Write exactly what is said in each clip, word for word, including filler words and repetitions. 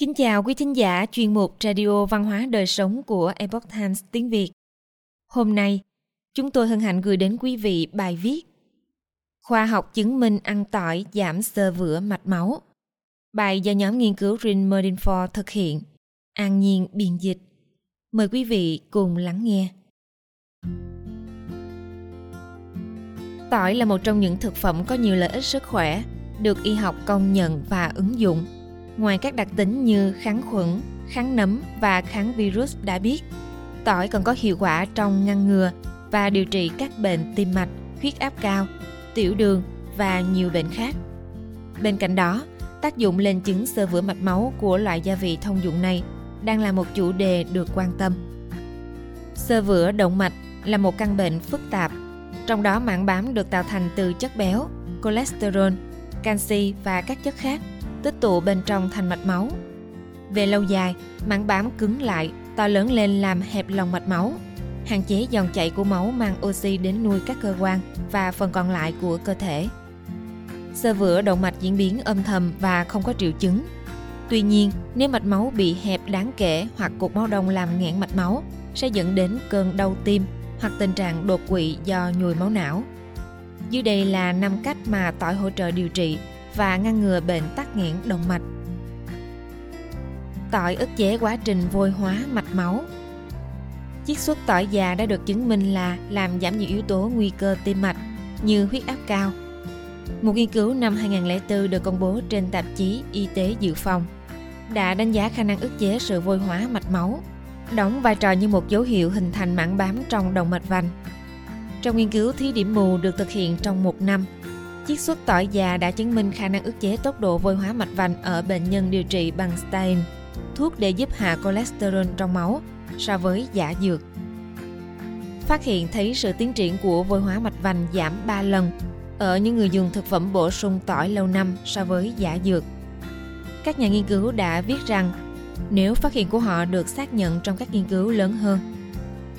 Kính chào quý thính giả chuyên mục Radio Văn hóa Đời Sống của Epoch Times tiếng Việt. Hôm nay, chúng tôi hân hạnh gửi đến quý vị bài viết Khoa học chứng minh ăn tỏi giảm xơ vữa mạch máu. Bài do nhóm nghiên cứu Rin Meridianford thực hiện, an nhiên biên dịch. Mời quý vị cùng lắng nghe. Tỏi là một trong những thực phẩm có nhiều lợi ích sức khỏe, được y học công nhận và ứng dụng. Ngoài các đặc tính như kháng khuẩn, kháng nấm và kháng virus đã biết, tỏi còn có hiệu quả trong ngăn ngừa và điều trị các bệnh tim mạch, huyết áp cao, tiểu đường và nhiều bệnh khác. Bên cạnh đó, tác dụng lên chứng xơ vữa mạch máu của loại gia vị thông dụng này đang là một chủ đề được quan tâm. Xơ vữa động mạch là một căn bệnh phức tạp, trong đó mảng bám được tạo thành từ chất béo, cholesterol, canxi và các chất khác tích tụ bên trong thành mạch máu. Về lâu dài, mảng bám cứng lại, to lớn lên làm hẹp lòng mạch máu, hạn chế dòng chảy của máu mang oxy đến nuôi các cơ quan và phần còn lại của cơ thể. Xơ vữa động mạch diễn biến âm thầm và không có triệu chứng. Tuy nhiên, nếu mạch máu bị hẹp đáng kể hoặc cục máu đông làm nghẽn mạch máu, sẽ dẫn đến cơn đau tim hoặc tình trạng đột quỵ do nhồi máu não. Dưới đây là năm cách mà tỏi hỗ trợ điều trị và ngăn ngừa bệnh tắc nghẽn động mạch. Tỏi ức chế quá trình vôi hóa mạch máu. Chiết xuất tỏi già đã được chứng minh là làm giảm nhiều yếu tố nguy cơ tim mạch như huyết áp cao. Một nghiên cứu năm hai không không bốn được công bố trên tạp chí Y tế Dự phòng đã đánh giá khả năng ức chế sự vôi hóa mạch máu, đóng vai trò như một dấu hiệu hình thành mảng bám trong động mạch vành. Trong nghiên cứu thí điểm mù được thực hiện trong một năm, chiết xuất tỏi già đã chứng minh khả năng ức chế tốc độ vôi hóa mạch vành ở bệnh nhân điều trị bằng statin, thuốc để giúp hạ cholesterol trong máu, so với giả dược. Phát hiện thấy sự tiến triển của vôi hóa mạch vành giảm ba lần ở những người dùng thực phẩm bổ sung tỏi lâu năm so với giả dược. Các nhà nghiên cứu đã viết rằng, nếu phát hiện của họ được xác nhận trong các nghiên cứu lớn hơn,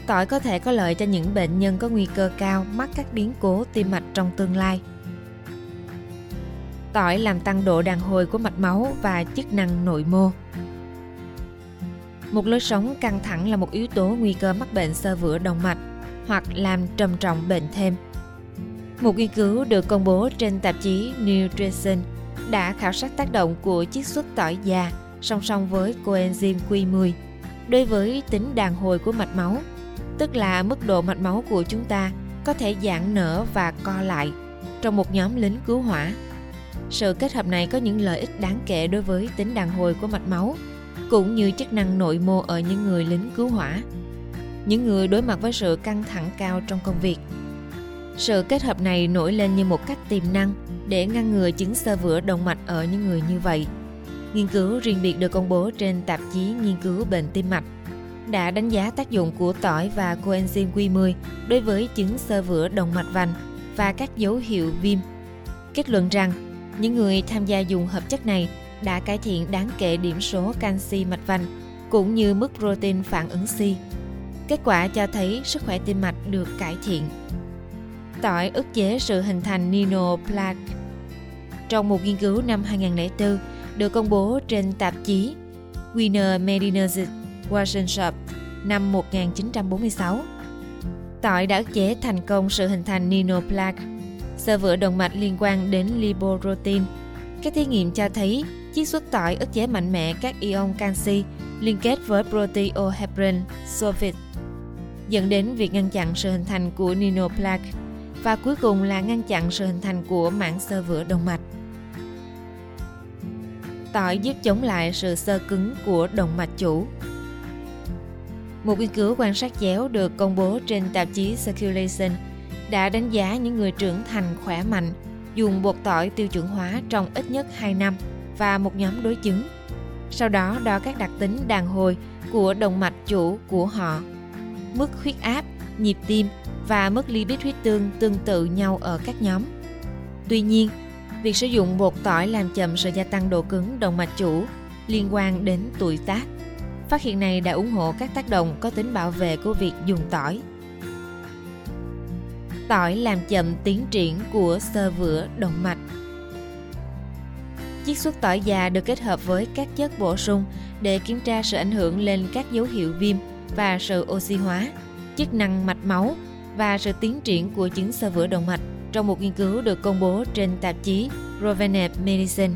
tỏi có thể có lợi cho những bệnh nhân có nguy cơ cao mắc các biến cố tim mạch trong tương lai. Tỏi làm tăng độ đàn hồi của mạch máu và chức năng nội mô. Một lối sống căng thẳng là một yếu tố nguy cơ mắc bệnh xơ vữa động mạch hoặc làm trầm trọng bệnh thêm. Một nghiên cứu được công bố trên tạp chí Nutrition đã khảo sát tác động của chiết xuất tỏi già song song với coenzyme Q mười đối với tính đàn hồi của mạch máu, tức là mức độ mạch máu của chúng ta có thể giãn nở và co lại trong một nhóm lính cứu hỏa. Sự kết hợp này có những lợi ích đáng kể đối với tính đàn hồi của mạch máu, cũng như chức năng nội mô ở những người lính cứu hỏa, những người đối mặt với sự căng thẳng cao trong công việc. Sự kết hợp này nổi lên như một cách tiềm năng để ngăn ngừa chứng xơ vữa động mạch ở những người như vậy. Nghiên cứu riêng biệt được công bố trên tạp chí Nghiên cứu bệnh tim mạch đã đánh giá tác dụng của tỏi và coenzyme Q mười đối với chứng xơ vữa động mạch vành và các dấu hiệu viêm. Kết luận rằng, những người tham gia dùng hợp chất này đã cải thiện đáng kể điểm số canxi mạch vành cũng như mức protein phản ứng xi. Kết quả cho thấy sức khỏe tim mạch được cải thiện. Tỏi ức chế sự hình thành nanoplaque. Trong một nghiên cứu năm hai không không bốn được công bố trên tạp chí Wiener Medinazic, Washington năm một nghìn chín trăm bốn mươi sáu, tỏi đã ức chế thành công sự hình thành nanoplaque. Xơ vữa động mạch liên quan đến lipoprotein. Các thí nghiệm cho thấy chiết xuất tỏi ức chế mạnh mẽ các ion canxi liên kết với proteoheparin sulfate, dẫn đến việc ngăn chặn sự hình thành của nanoplaque và cuối cùng là ngăn chặn sự hình thành của mảng xơ vữa động mạch. Tỏi giúp chống lại sự xơ cứng của động mạch chủ. Một nghiên cứu quan sát chéo được công bố trên tạp chí Circulation đã đánh giá những người trưởng thành khỏe mạnh dùng bột tỏi tiêu chuẩn hóa trong ít nhất hai năm và một nhóm đối chứng. Sau đó đo các đặc tính đàn hồi của động mạch chủ của họ, mức huyết áp, nhịp tim và mức lipid huyết tương tương tự nhau ở các nhóm. Tuy nhiên, việc sử dụng bột tỏi làm chậm sự gia tăng độ cứng động mạch chủ liên quan đến tuổi tác. Phát hiện này đã ủng hộ các tác động có tính bảo vệ của việc dùng tỏi. Tỏi làm chậm tiến triển của xơ vữa động mạch. chiết xuất tỏi già được kết hợp với các chất bổ sung để kiểm tra sự ảnh hưởng lên các dấu hiệu viêm và sự oxy hóa, chức năng mạch máu và sự tiến triển của chứng xơ vữa động mạch trong một nghiên cứu được công bố trên tạp chí ProVenep Medicine.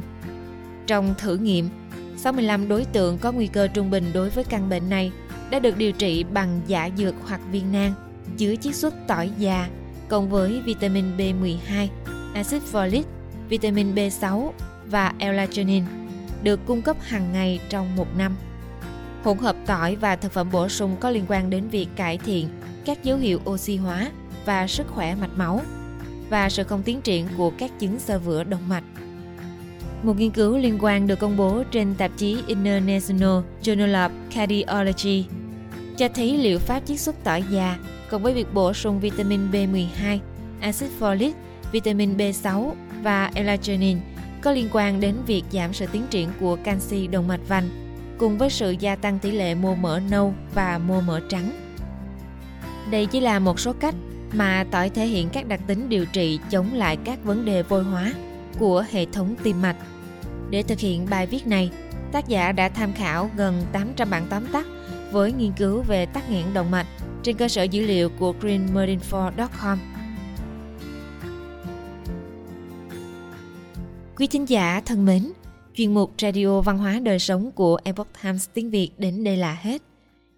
Trong thử nghiệm, sáu mươi lăm đối tượng có nguy cơ trung bình đối với căn bệnh này đã được điều trị bằng giả dược hoặc viên nang chứa chiết xuất tỏi già cộng với vitamin B mười hai, axit folic, vitamin B sáu và L-arginine được cung cấp hàng ngày trong một năm. Hỗn hợp tỏi và thực phẩm bổ sung có liên quan đến việc cải thiện các dấu hiệu oxy hóa và sức khỏe mạch máu và sự không tiến triển của các chứng xơ vữa động mạch. Một nghiên cứu liên quan được công bố trên tạp chí International Journal of Cardiology cho thấy liệu pháp chiết xuất tỏi già cộng với việc bổ sung vitamin B mười hai, axit folic, vitamin B sáu và L-arginine có liên quan đến việc giảm sự tiến triển của canxi động mạch vành cùng với sự gia tăng tỷ lệ mô mỡ nâu và mô mỡ trắng. Đây chỉ là một số cách mà tỏi thể hiện các đặc tính điều trị chống lại các vấn đề vôi hóa của hệ thống tim mạch. Để thực hiện bài viết này, tác giả đã tham khảo gần tám trăm bản tóm tắt với nghiên cứu về tắc nghẽn động mạch trên cơ sở dữ liệu của green merding ford dot com. Quý thính giả thân mến, chuyên mục Radio Văn hóa Đời Sống của Epoch Times tiếng Việt đến đây là hết.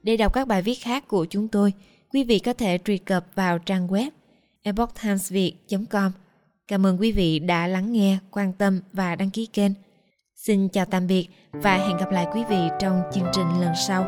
Để đọc các bài viết khác của chúng tôi, quý vị có thể truy cập vào trang web epoch times việt dot com. Cảm ơn quý vị đã lắng nghe, quan tâm và đăng ký kênh. Xin chào tạm biệt và hẹn gặp lại quý vị trong chương trình lần sau.